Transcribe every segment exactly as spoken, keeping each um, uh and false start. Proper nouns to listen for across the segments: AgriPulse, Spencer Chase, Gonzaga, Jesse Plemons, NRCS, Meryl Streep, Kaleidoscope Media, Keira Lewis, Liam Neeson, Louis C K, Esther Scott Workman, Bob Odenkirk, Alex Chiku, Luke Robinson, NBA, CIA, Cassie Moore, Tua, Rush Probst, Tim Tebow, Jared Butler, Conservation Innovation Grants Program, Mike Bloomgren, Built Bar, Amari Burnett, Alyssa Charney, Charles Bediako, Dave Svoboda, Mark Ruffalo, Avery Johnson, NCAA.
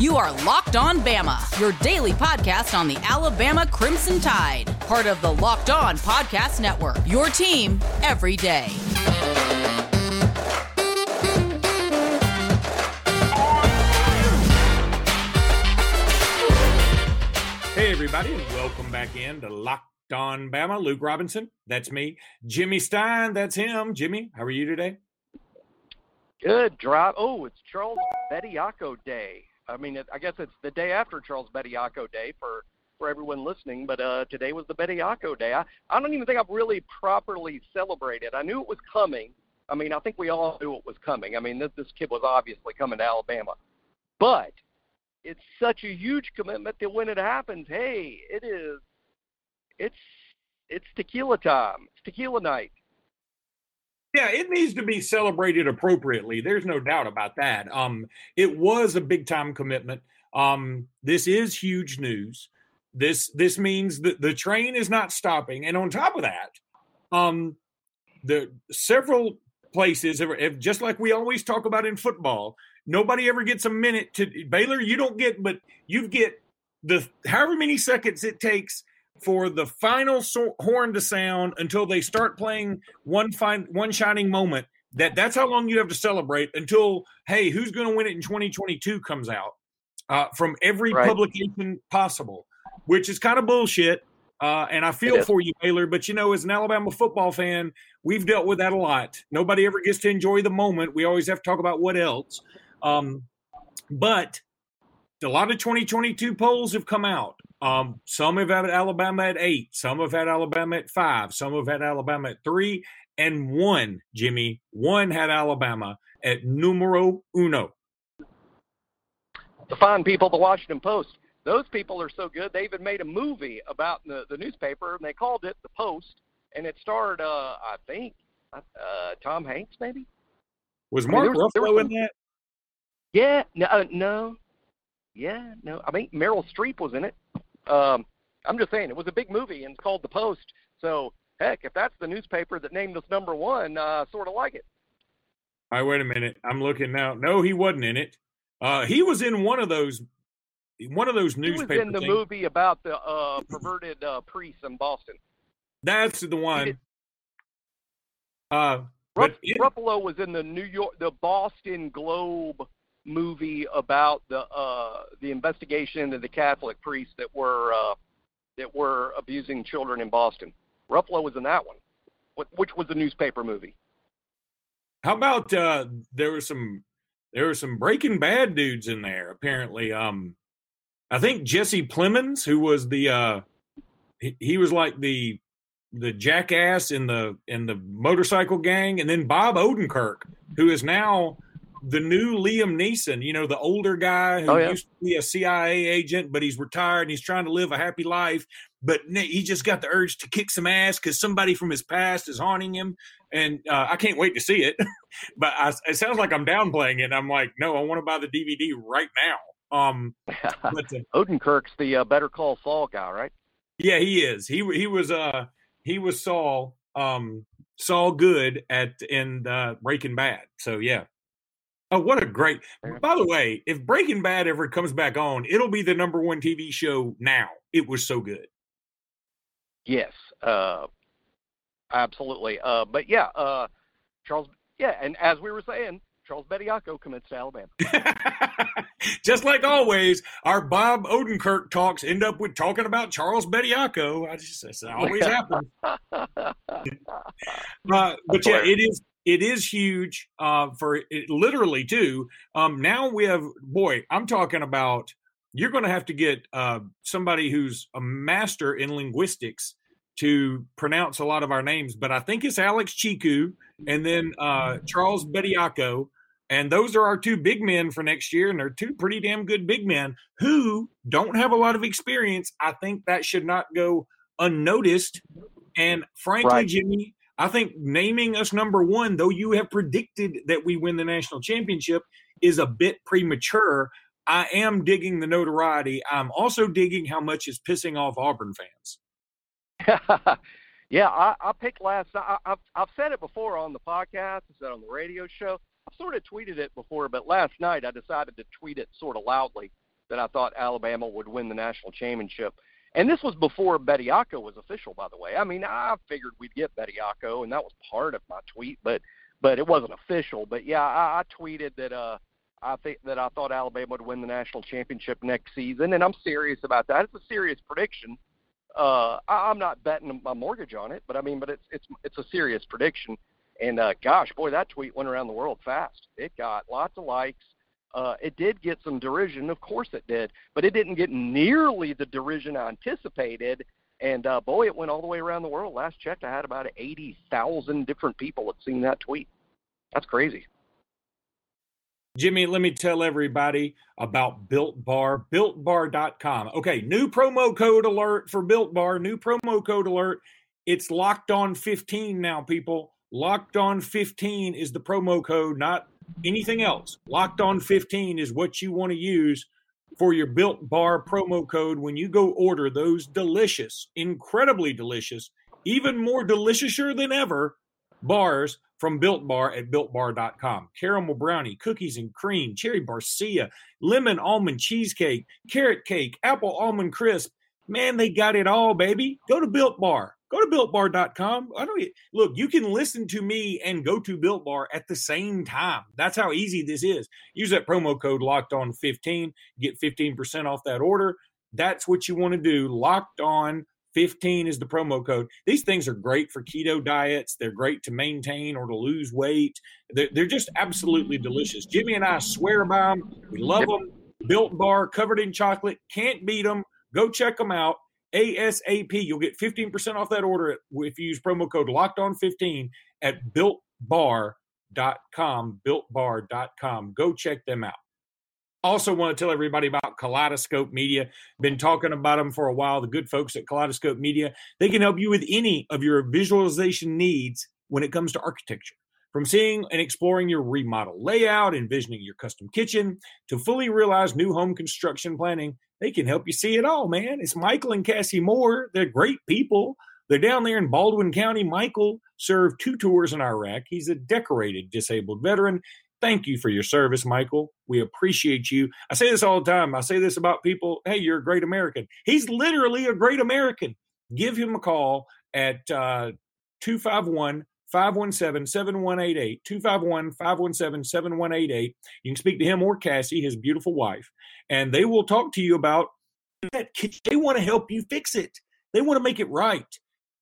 You are Locked On Bama, your daily podcast on the Alabama Crimson Tide, part of the Locked On Podcast Network, your team every day. Hey, everybody, and welcome back in to Locked On Bama. Luke Robinson, that's me. Jimmy Stein, that's him. Jimmy, how are you today? Good. Drop. Oh, it's Charles Bediako Day. I mean, I guess it's the day after Charles Bediako Day for, for everyone listening, but uh, today was the Bediako Day. I, I don't even think I've really properly celebrated. I knew it was coming. I mean, I think we all knew it was coming. I mean, this, this kid was obviously coming to Alabama, but it's such a huge commitment that when it happens, hey, it is, it's, it's tequila time. It's tequila night. Yeah, it needs to be celebrated appropriately. There's no doubt about that. Um, it was a big-time commitment. Um, this is huge news. This this means that the train is not stopping. And on top of that, um, the several places, just like we always talk about in football, nobody ever gets a minute to – Baylor, you don't get – but you get the however many seconds it takes – for the final so- horn to sound until they start playing one fine, one shining moment, that that's how long you have to celebrate until, hey, who's going to win it in twenty twenty-two comes out uh, from every right. publication possible, which is kind of bullshit. Uh, and I feel for you, Baylor, but, you know, as an Alabama football fan, we've dealt with that a lot. Nobody ever gets to enjoy the moment. We always have to talk about what else. Um, but a lot of twenty twenty-two polls have come out. Um, some have had Alabama at eight, some have had Alabama at five, some have had Alabama at three, and one, Jimmy, one had Alabama at numero uno. The fine people, the Washington Post, those people are so good, they even made a movie about the, the newspaper, and they called it The Post, and it starred, uh, I think, uh, Tom Hanks, maybe? Was Mark I mean, there was, Ruffalo there was some, in that? Yeah, no, uh, no, yeah, no, I mean, Meryl Streep was in it. Um, I'm just saying, it was a big movie, and it's called The Post. So, heck, if that's the newspaper that named us number one, uh, sort of like it. All right, wait a minute. I'm looking now. No, he wasn't in it. Uh, he was in one of those, one of those newspapers. He was in the things. movie about the uh, perverted uh, priests in Boston. That's the one. Uh, Ruff- it- Ruffalo was in the New York, the Boston Globe movie about the uh, the investigation of the Catholic priests that were uh, that were abusing children in Boston. Ruffalo was in that one, which was a newspaper movie. How about uh, there were some there were some Breaking Bad dudes in there apparently. Um, I think Jesse Plemons, who was the uh, he, he was like the the jackass in the in the motorcycle gang, and then Bob Odenkirk, who is now the new Liam Neeson, you know, the older guy who oh, yeah. used to be a C I A agent, but he's retired and he's trying to live a happy life. But he just got the urge to kick some ass because somebody from his past is haunting him. And uh, I can't wait to see it. But I, it sounds like I'm downplaying it. I'm like, no, I want to buy the D V D right now. Um, but, uh, Odenkirk's the uh, Better Call Saul guy, right? Yeah, he is. He he was uh he was Saul um Saul Good at in uh, Breaking Bad. So yeah. Oh, what a great – by the way, if Breaking Bad ever comes back on, it'll be the number one T V show now. It was so good. Yes, uh, absolutely. Uh, but, yeah, uh, Charles – yeah, and as we were saying, Charles Bediako commits to Alabama. Just like always, our Bob Odenkirk talks end up with talking about Charles Bediako. I just, that's always happens. uh, but, yeah, it is – It is huge uh, for it, literally too. Um, now we have, boy, I'm talking about, you're going to have to get uh, somebody who's a master in linguistics to pronounce a lot of our names, but I think it's Alex Chiku and then uh, Charles Bediako. And those are our two big men for next year. And they're two pretty damn good big men who don't have a lot of experience. I think that should not go unnoticed. And frankly, right. Jimmy, I think naming us number one, though you have predicted that we win the national championship, is a bit premature. I am digging the notoriety. I'm also digging how much is pissing off Auburn fans. yeah, I, I picked last I, I've, I've said it before on the podcast. I said it on the radio show. I've sort of tweeted it before, but last night I decided to tweet it sort of loudly. that I thought Alabama would win the national championship. And this was before Bediako was official, by the way. I mean, I figured we'd get Bediako, and that was part of my tweet, but but it wasn't official. But, yeah, I, I tweeted that uh, I think that I thought Alabama would win the national championship next season, and I'm serious about that. It's a serious prediction. Uh, I, I'm not betting my mortgage on it, but, I mean, but it's it's it's a serious prediction. And, uh, gosh, boy, that tweet went around the world fast. It got lots of likes. Uh, it did get some derision, of course it did, but it didn't get nearly the derision I anticipated. And, uh, boy, it went all the way around the world. Last check, I had about eighty thousand different people had seen that tweet. That's crazy. Jimmy, let me tell everybody about Built Bar, built bar dot com. Okay, new promo code alert for Built Bar, new promo code alert. It's Locked On fifteen now, people. Locked On fifteen is the promo code, not anything else. Locked On fifteen is what you want to use for your Built Bar promo code when you go order those delicious, incredibly delicious, even more deliciouser than ever bars from Built Bar at built bar dot com. Caramel brownie, cookies and cream, cherry barcia, lemon almond cheesecake, carrot cake, apple almond crisp. Man, they got it all, baby. Go to Built Bar. Go to built bar dot com. I don't look, you can listen to me and go to Built Bar at the same time. That's how easy this is. Use that promo code locked on fifteen, get fifteen percent off that order. That's what you want to do. locked on fifteen is the promo code. These things are great for keto diets. They're great to maintain or to lose weight. They're, they're just absolutely delicious. Jimmy and I swear by them. We love them. Built Bar, covered in chocolate. Can't beat them. Go check them out. ASAP. You'll get fifteen percent off that order if you use promo code locked on fifteen at built bar dot com, built bar dot com. Go check them out. Also want to tell everybody about Kaleidoscope Media. Been talking about them for a while. The good folks at Kaleidoscope Media, they can help you with any of your visualization needs when it comes to architecture. From seeing and exploring your remodel layout, envisioning your custom kitchen, to fully realize new home construction planning, they can help you see it all, man. It's Michael and Cassie Moore. They're great people. They're down there in Baldwin County. Michael served two tours in Iraq. He's a decorated disabled veteran. Thank you for your service, Michael. We appreciate you. I say this all the time. I say this about people. Hey, you're a great American. He's literally a great American. Give him a call at uh, two five one, two five one five one seven, seven one eight eight, two five one, five one seven, seven one eight eight. You can speak to him or Cassie, his beautiful wife, and they will talk to you about that kitchen. They want to help you fix it. They want to make it right.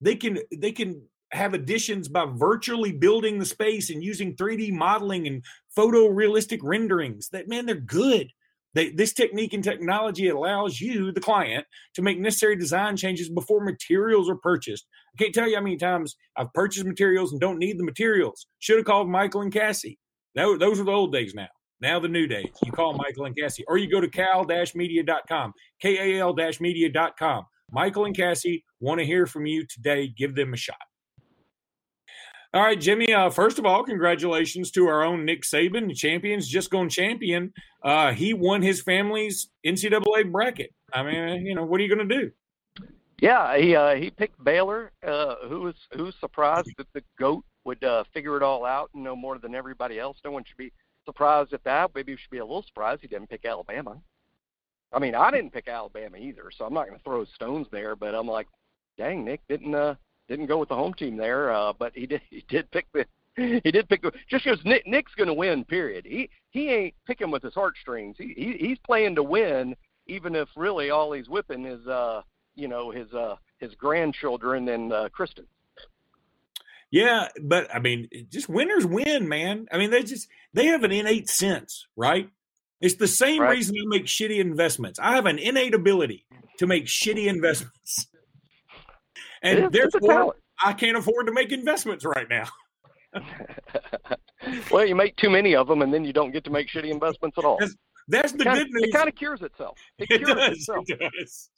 They can they can have additions by virtually building the space and using three D modeling and photorealistic renderings. That, man, they're good. They, this technique and technology allows you, the client, to make necessary design changes before materials are purchased. I can't tell you how many times I've purchased materials and don't need the materials. Should have called Michael and Cassie. That, those are the old days now. Now the new days. You call Michael and Cassie. Or you go to cal dash media dot com, K A L media dot com. Michael and Cassie want to hear from you today. Give them a shot. All right, Jimmy, uh, first of all, congratulations to our own Nick Saban, champions, just gone champion. Uh, he won his family's N C double A bracket. I mean, you know, what are you going to do? Yeah, he uh, he picked Baylor, uh, who was who was surprised that the GOAT would uh, figure it all out and know more than everybody else. No one should be surprised at that. Maybe you should be a little surprised he didn't pick Alabama. I mean, I didn't pick Alabama either, so I'm not going to throw stones there, but I'm like, dang, Nick didn't uh, – Didn't go with the home team there, uh, but he did. He did pick the. He did pick the. Just because Nick, Nick's going to win, period. He he ain't picking with his heartstrings. He, he he's playing to win, even if really all he's whipping is uh you know his uh his grandchildren and uh, Kristen. Yeah, but I mean, just winners win, man. I mean, they just they have an innate sense, right? It's the same right. reason you make shitty investments. I have an innate ability to make shitty investments. And is, therefore, I can't afford to make investments right now. Well, you make too many of them, and then you don't get to make shitty investments at all. That's, that's the kinda, good news. It kind of cures itself. It, it cures does. Itself. It does.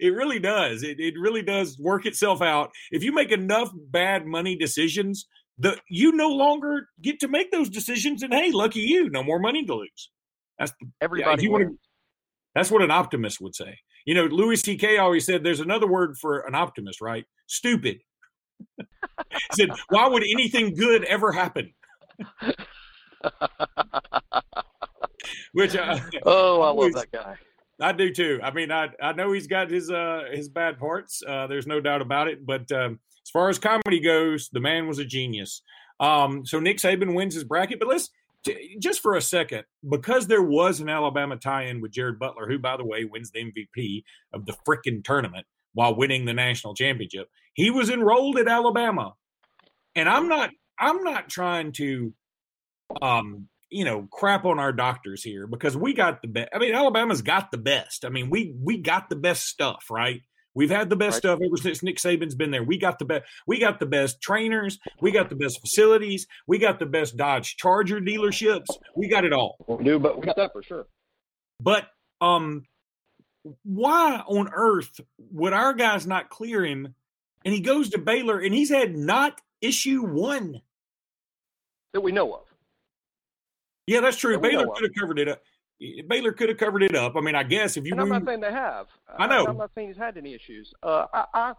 It really does. It it really does work itself out. If you make enough bad money decisions, the you no longer get to make those decisions. And hey, lucky you, no more money to lose. That's everybody. Yeah, you wanna, that's what an optimist would say. You know, Louis C K always said there's another word for an optimist, right? Stupid. He said, why would anything good ever happen? Which I, oh, I love that guy. I do too. I mean, I I know he's got his uh his bad parts. Uh, there's no doubt about it. But um, as far as comedy goes, the man was a genius. Um, so Nick Saban wins his bracket. But let's t- just for a second, because there was an Alabama tie-in with Jared Butler, who, by the way, wins the M V P of the frickin' tournament while winning the national championship. He was enrolled at Alabama, and I'm not I'm not trying to. Um, you know, crap on our doctors here because we got the best. I mean, Alabama's got the best. I mean, we we got the best stuff, right? We've had the best right. stuff ever since Nick Saban's been there. We got the best. We got the best trainers. We got the best facilities. We got the best Dodge Charger dealerships. We got it all. We do, but we got that for sure. But um, why on earth would our guys not clear him? And he goes to Baylor, and he's had not issue one that we know of. Yeah, that's true. Baylor could have covered it up. Baylor could have covered it up. I mean, I guess if you. And I'm not saying they have. I know. I'm not saying he's had any issues. Uh, I, I,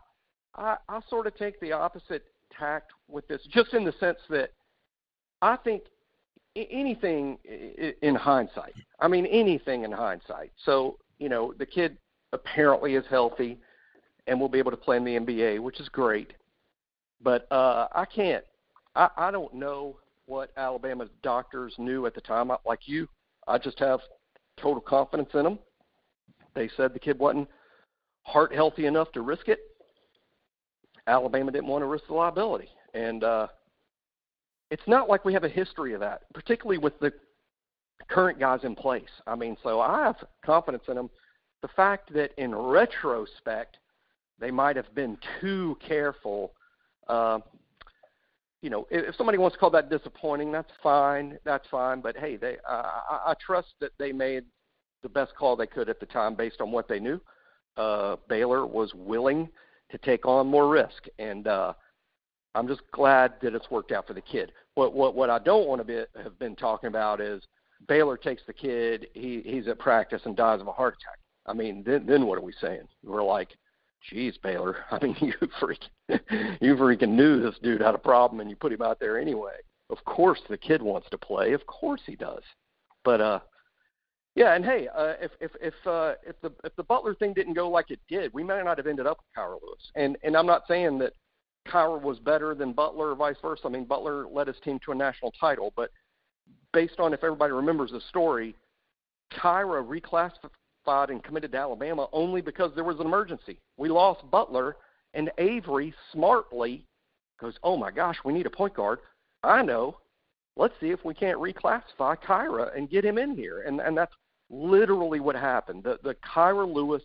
I, I sort of take the opposite tact with this, just in the sense that I think anything in hindsight. I mean, anything in hindsight. So you know, the kid apparently is healthy, and will be able to play in the N B A, which is great. But uh, I can't. I, I don't know what Alabama's doctors knew at the time. Like you, I just have total confidence in them. They said the kid wasn't heart healthy enough to risk it. Alabama didn't want to risk the liability. And uh, it's not like we have a history of that, particularly with the current guys in place. I mean, so I have confidence in them. The fact that in retrospect, they might have been too careful. Uh, You know, if somebody wants to call that disappointing, that's fine. That's fine. But, hey, they uh, I, I trust that they made the best call they could at the time based on what they knew. Uh, Baylor was willing to take on more risk. And uh, I'm just glad that it's worked out for the kid. What what, what I don't want to be, have been talking about is Baylor takes the kid, he, he's at practice and dies of a heart attack. I mean, then, then what are we saying? We're like, geez, Baylor, I mean, you freaking, you freaking knew this dude had a problem and you put him out there anyway. Of course the kid wants to play. Of course he does. But, uh, yeah, and, hey, uh, if if if, uh, if the if the Butler thing didn't go like it did, we might not have ended up with Keira Lewis. And, and I'm not saying that Keira was better than Butler or vice versa. I mean, Butler led his team to a national title. But based on if everybody remembers the story, Keira reclassified and committed to Alabama only because there was an emergency. We lost Butler, and Avery smartly goes, oh, my gosh, we need a point guard. I know. Let's see if we can't reclassify Keira and get him in here. And and that's literally what happened. The, the Keira Lewis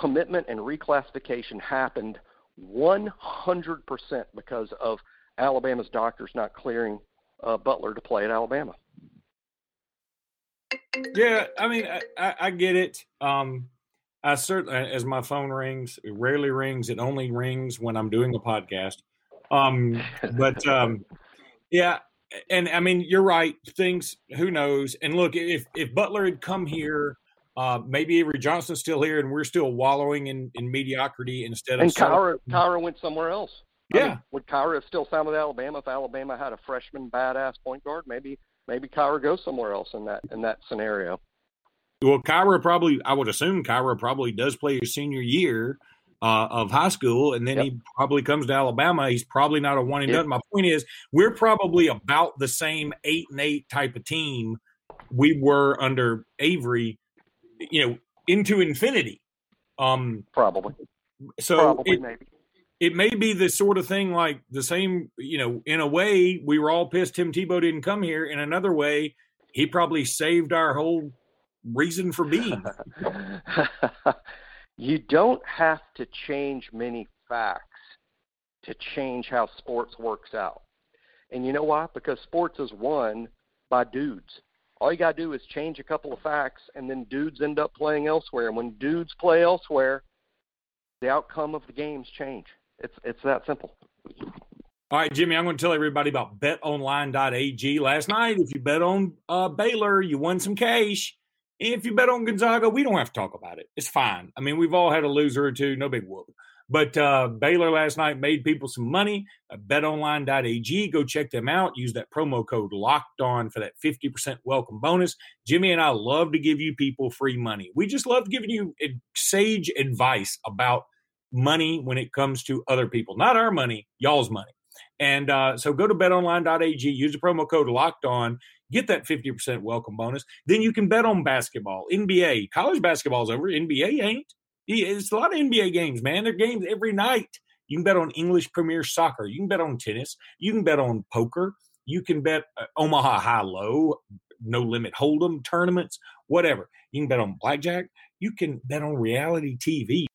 commitment and reclassification happened one hundred percent because of Alabama's doctors not clearing uh, Butler to play at Alabama. Yeah, I mean, I, I, I get it. Um, I certainly, as my phone rings, it rarely rings. It only rings when I'm doing a podcast. Um, but um, yeah, and I mean, you're right. Things, who knows? And look, if if Butler had come here, uh, maybe Avery Johnson's still here, and we're still wallowing in, in mediocrity instead of. And Keira, Keira went somewhere else. Yeah, I mean, would Keira have still signed with Alabama if Alabama had a freshman badass point guard? Maybe. Maybe Keira goes somewhere else in that in that scenario. Well, Keira probably, I would assume Keira probably does play his senior year uh, of high school, and then yep. he probably comes to Alabama. He's probably not a one and yep. done. My point is, we're probably about the same eight and eight type of team we were under Avery, you know, into infinity. Um, probably. So probably it, maybe. It may be the sort of thing like the same, you know, in a way we were all pissed Tim Tebow didn't come here. In another way, he probably saved our whole reason for being. You don't have to change many facts to change how sports works out. And you know why? Because sports is won by dudes. All you got to do is change a couple of facts, and then dudes end up playing elsewhere. And when dudes play elsewhere, the outcome of the games change. It's it's that simple. All right, Jimmy, I'm going to tell everybody about bet online dot a g. Last night, if you bet on uh, Baylor, you won some cash. If you bet on Gonzaga, we don't have to talk about it. It's fine. I mean, we've all had a loser or two. No big whoop. But uh, Baylor last night made people some money. Uh, bet online dot a g, go check them out. Use that promo code LOCKEDON for that fifty percent welcome bonus. Jimmy and I love to give you people free money. We just love giving you sage advice about money when it comes to other people. Not our money, y'all's money. And uh, so go to bet online dot a g, use the promo code LOCKEDON, get that fifty percent welcome bonus. Then you can bet on basketball, N B A. College basketball's over, N B A ain't. It's a lot of N B A games, man. They're games every night. You can bet on English Premier Soccer. You can bet on tennis. You can bet on poker. You can bet uh, Omaha High-Low, No Limit Hold'em, tournaments, whatever. You can bet on blackjack. You can bet on reality T V.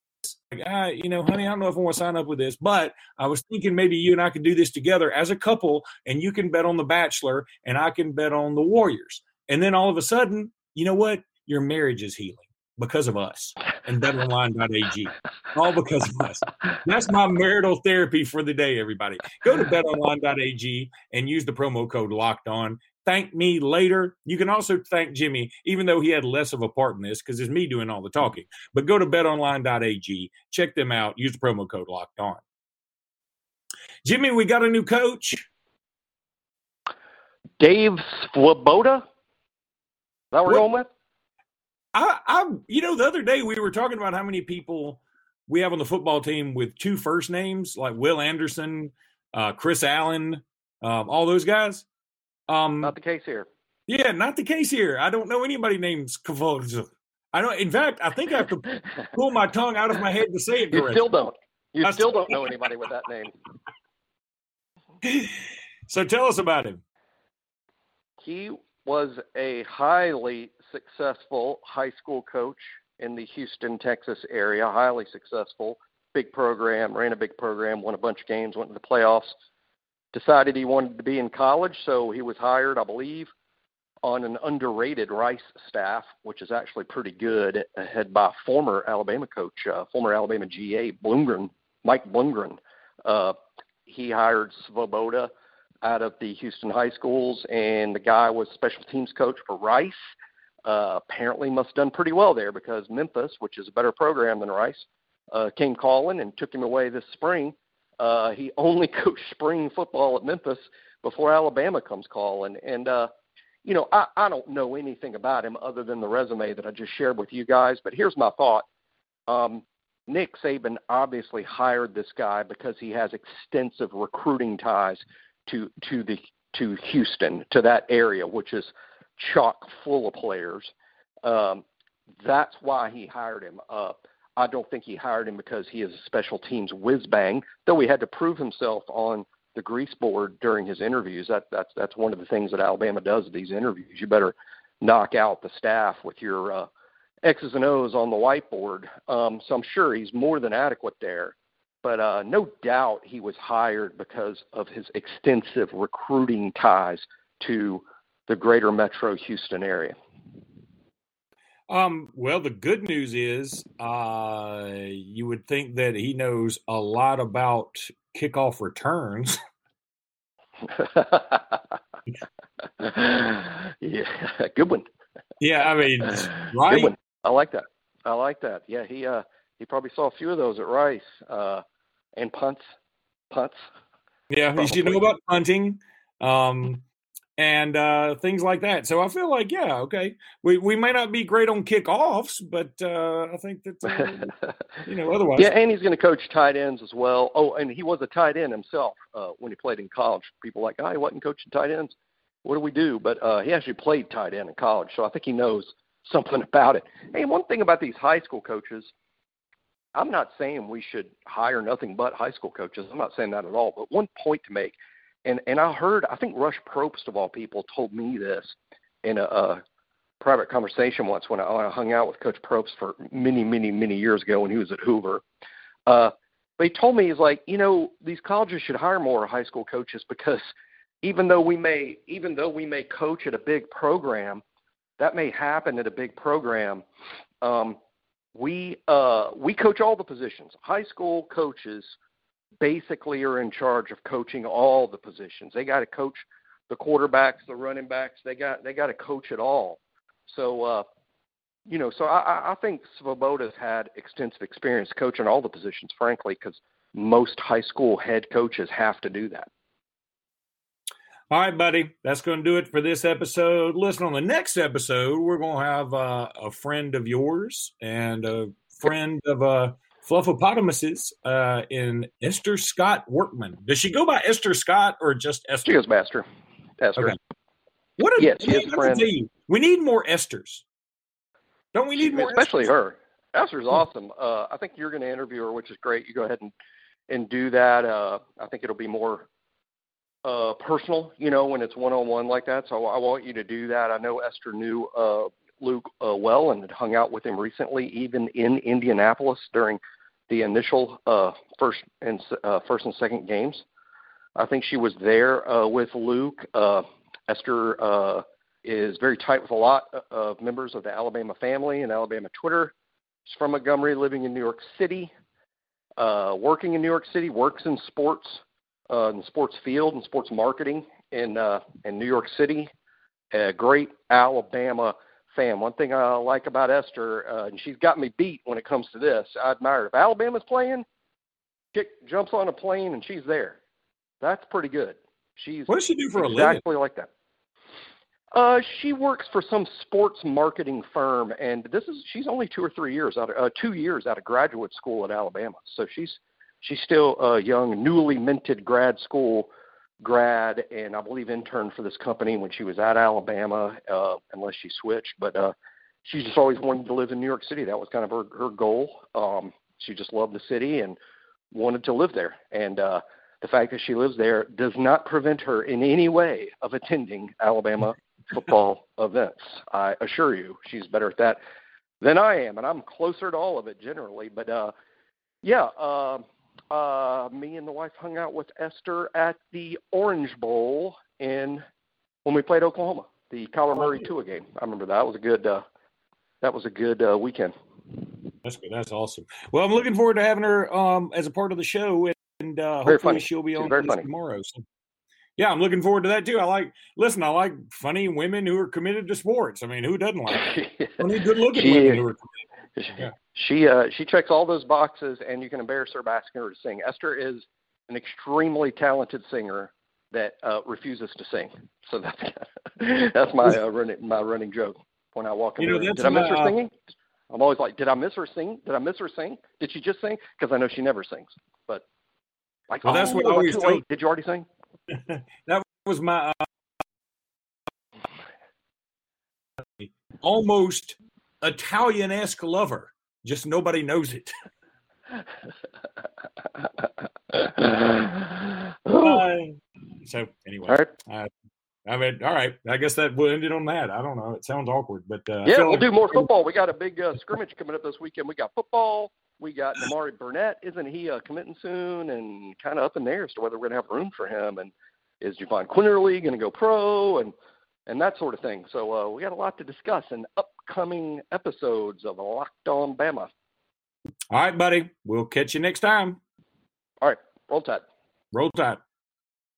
Like, ah, you know, honey, I don't know if I want to sign up with this, but I was thinking maybe you and I could do this together as a couple, and you can bet on The Bachelor, and I can bet on The Warriors. And then all of a sudden, you know what? Your marriage is healing because of us and bet online dot a g. All because of us. That's my marital therapy for the day, everybody. Go to bet online dot a g and use the promo code Locked On. Thank me later. You can also thank Jimmy, even though he had less of a part in this because it's me doing all the talking. But go to bet online dot a g. Check them out. Use the promo code Locked On. Jimmy, we got a new coach. Dave Svoboda? Is that what we're going with? I, I, you know, the other day we were talking about how many people we have on the football team with two first names, like Will Anderson, uh, Chris Allen, um, all those guys. Um, not the case here. Yeah, not the case here. I don't know anybody named Kvotz. I don't. In fact, I think I have to pull my tongue out of my head to say it correctly. You still don't. You I still don't know anybody with that name. So tell us about him. He was a highly successful high school coach in the Houston, Texas area, highly successful, big program, ran a big program, won a bunch of games, went to the playoffs, decided he wanted to be in college, so he was hired, I believe, on an underrated Rice staff, which is actually pretty good, head by former Alabama coach, uh, former Alabama G A, Bloomgren, Mike Bloomgren. Uh, he hired Svoboda out of the Houston high schools, and the guy was special teams coach for Rice. Uh, apparently must have done pretty well there because Memphis, which is a better program than Rice, uh, came calling and took him away this spring. Uh, he only coached spring football at Memphis before Alabama comes calling. And, uh, you know, I, I don't know anything about him other than the resume that I just shared with you guys, but here's my thought. Um, Nick Saban obviously hired this guy because he has extensive recruiting ties to, to, the, to Houston, to that area, which is chock full of players. Um, that's why he hired him. Uh, I don't think he hired him because he is a special teams whiz-bang, though he had to prove himself on the grease board during his interviews. That, that's that's one of the things that Alabama does at these interviews. You better knock out the staff with your uh, X's and O's on the whiteboard. Um, so I'm sure he's more than adequate there. But uh, no doubt he was hired because of his extensive recruiting ties to the greater metro Houston area. Um, well, the good news is uh, you would think that he knows a lot about kickoff returns. Yeah, good one. Yeah, I mean, right? Good one. I like that. I like that. Yeah, he uh, he probably saw a few of those at Rice uh, and punts, punts. Yeah, he should know about punting. Um, And uh, things like that. So I feel like, yeah, okay. We we may not be great on kickoffs, but uh, I think that, uh, you know, otherwise. Yeah, and he's going to coach tight ends as well. Oh, and he was a tight end himself uh, when he played in college. People like, oh, he wasn't coaching tight ends. What do we do? But uh, he actually played tight end in college, so I think he knows something about it. Hey, one thing about these high school coaches, I'm not saying we should hire nothing but high school coaches. I'm not saying that at all. But one point to make. And and I heard, I think Rush Probst, of all people, told me this in a, a private conversation once when I, when I hung out with Coach Probst for many, many, many years ago when he was at Hoover. Uh, but he told me, he's like, you know, these colleges should hire more high school coaches because even though we may even though we may coach at a big program, that may happen at a big program, um, we uh, we coach all the positions. High school coaches basically are in charge of coaching all the positions. They got to coach the quarterbacks, the running backs. They got they got to coach it all. So uh, you know, so I, I think Svoboda's had extensive experience coaching all the positions, frankly, because most high school head coaches have to do that. All right, buddy. That's going to do it for this episode. Listen, on the next episode, we're going to have uh, a friend of yours and a friend of uh, Fluffopotamus's uh, in Esther Scott Workman. Does she go by Esther Scott or just Esther? She goes by Esther. Esther. Okay. What a, yes, she is a friend. You, we need more Esthers. Don't we need she, more Especially Esthers? Her. Esther's awesome. Uh, I think you're going to interview her, which is great. You go ahead and, and do that. Uh, I think it'll be more uh, personal, you know, when it's one-on-one like that. So I want you to do that. I know Esther knew uh, Luke uh, well and had hung out with him recently, even in Indianapolis during the initial uh, first and uh, first and second games. I think she was there uh, with Luke. Uh, Esther uh, is very tight with a lot of members of the Alabama family and Alabama Twitter. She's from Montgomery, living in New York City, uh, working in New York City, works in sports, uh, in the sports field and sports marketing in uh, in New York City. A great Alabama fan. One thing I like about Esther, uh, and she's got me beat when it comes to this, I admire her. If Alabama's playing, chick jumps on a plane and she's there. That's pretty good. She's what does she do for exactly a living? Exactly like that. Uh, she works for some sports marketing firm, and this is she's only two or three years out, of, uh, two years out of graduate school at Alabama. So she's she's still a young, newly minted grad school grad, and I believe interned for this company when she was at Alabama, uh, unless she switched. But uh, she just always wanted to live in New York City. That was kind of her her goal. Um, she just loved the city and wanted to live there, and. Uh, The fact that she lives there does not prevent her in any way of attending Alabama football events. I assure you, she's better at that than I am, and I'm closer to all of it generally. But, uh, yeah, uh, uh, me and the wife hung out with Esther at the Orange Bowl in when we played Oklahoma, the Kyler Murray Tua game. I remember that. That was a good, uh, that was a good uh, weekend. That's good. That's awesome. Well, I'm looking forward to having her um, as a part of the show. And- And uh, hopefully funny. She'll be on tomorrow. So, yeah, I'm looking forward to that too. I like listen. I like funny women who are committed to sports. I mean, who doesn't like that? Funny, good-looking she, women who are committed. Yeah. She uh, she checks all those boxes, and you can embarrass her by asking her to sing. Esther is an extremely talented singer that uh, refuses to sing. So that's that's my uh, running my running joke when I walk in. You know, the did I miss my, her singing? I'm always like, did I miss her sing? Did I miss her sing? Did she just sing? Because I know she never sings, but. Like, well, oh, that's what I always told. Did you already sing? That was my uh, almost Italian-esque lover. Just nobody knows it. uh, so anyway, all right. I, I mean, all right. I guess that we'll end it on that. I don't know. It sounds awkward, but uh, yeah, we'll like- do more football. We got a big uh, scrimmage coming up this weekend. We got football. We got Amari Burnett. Isn't he uh, committing soon? And kind of up in there as to whether we're going to have room for him. And is Jovan Quinnerly going to go pro and and that sort of thing. So uh, we got a lot to discuss in upcoming episodes of Locked On Bama. All right, buddy. We'll catch you next time. All right. Roll Tide. Roll Tide.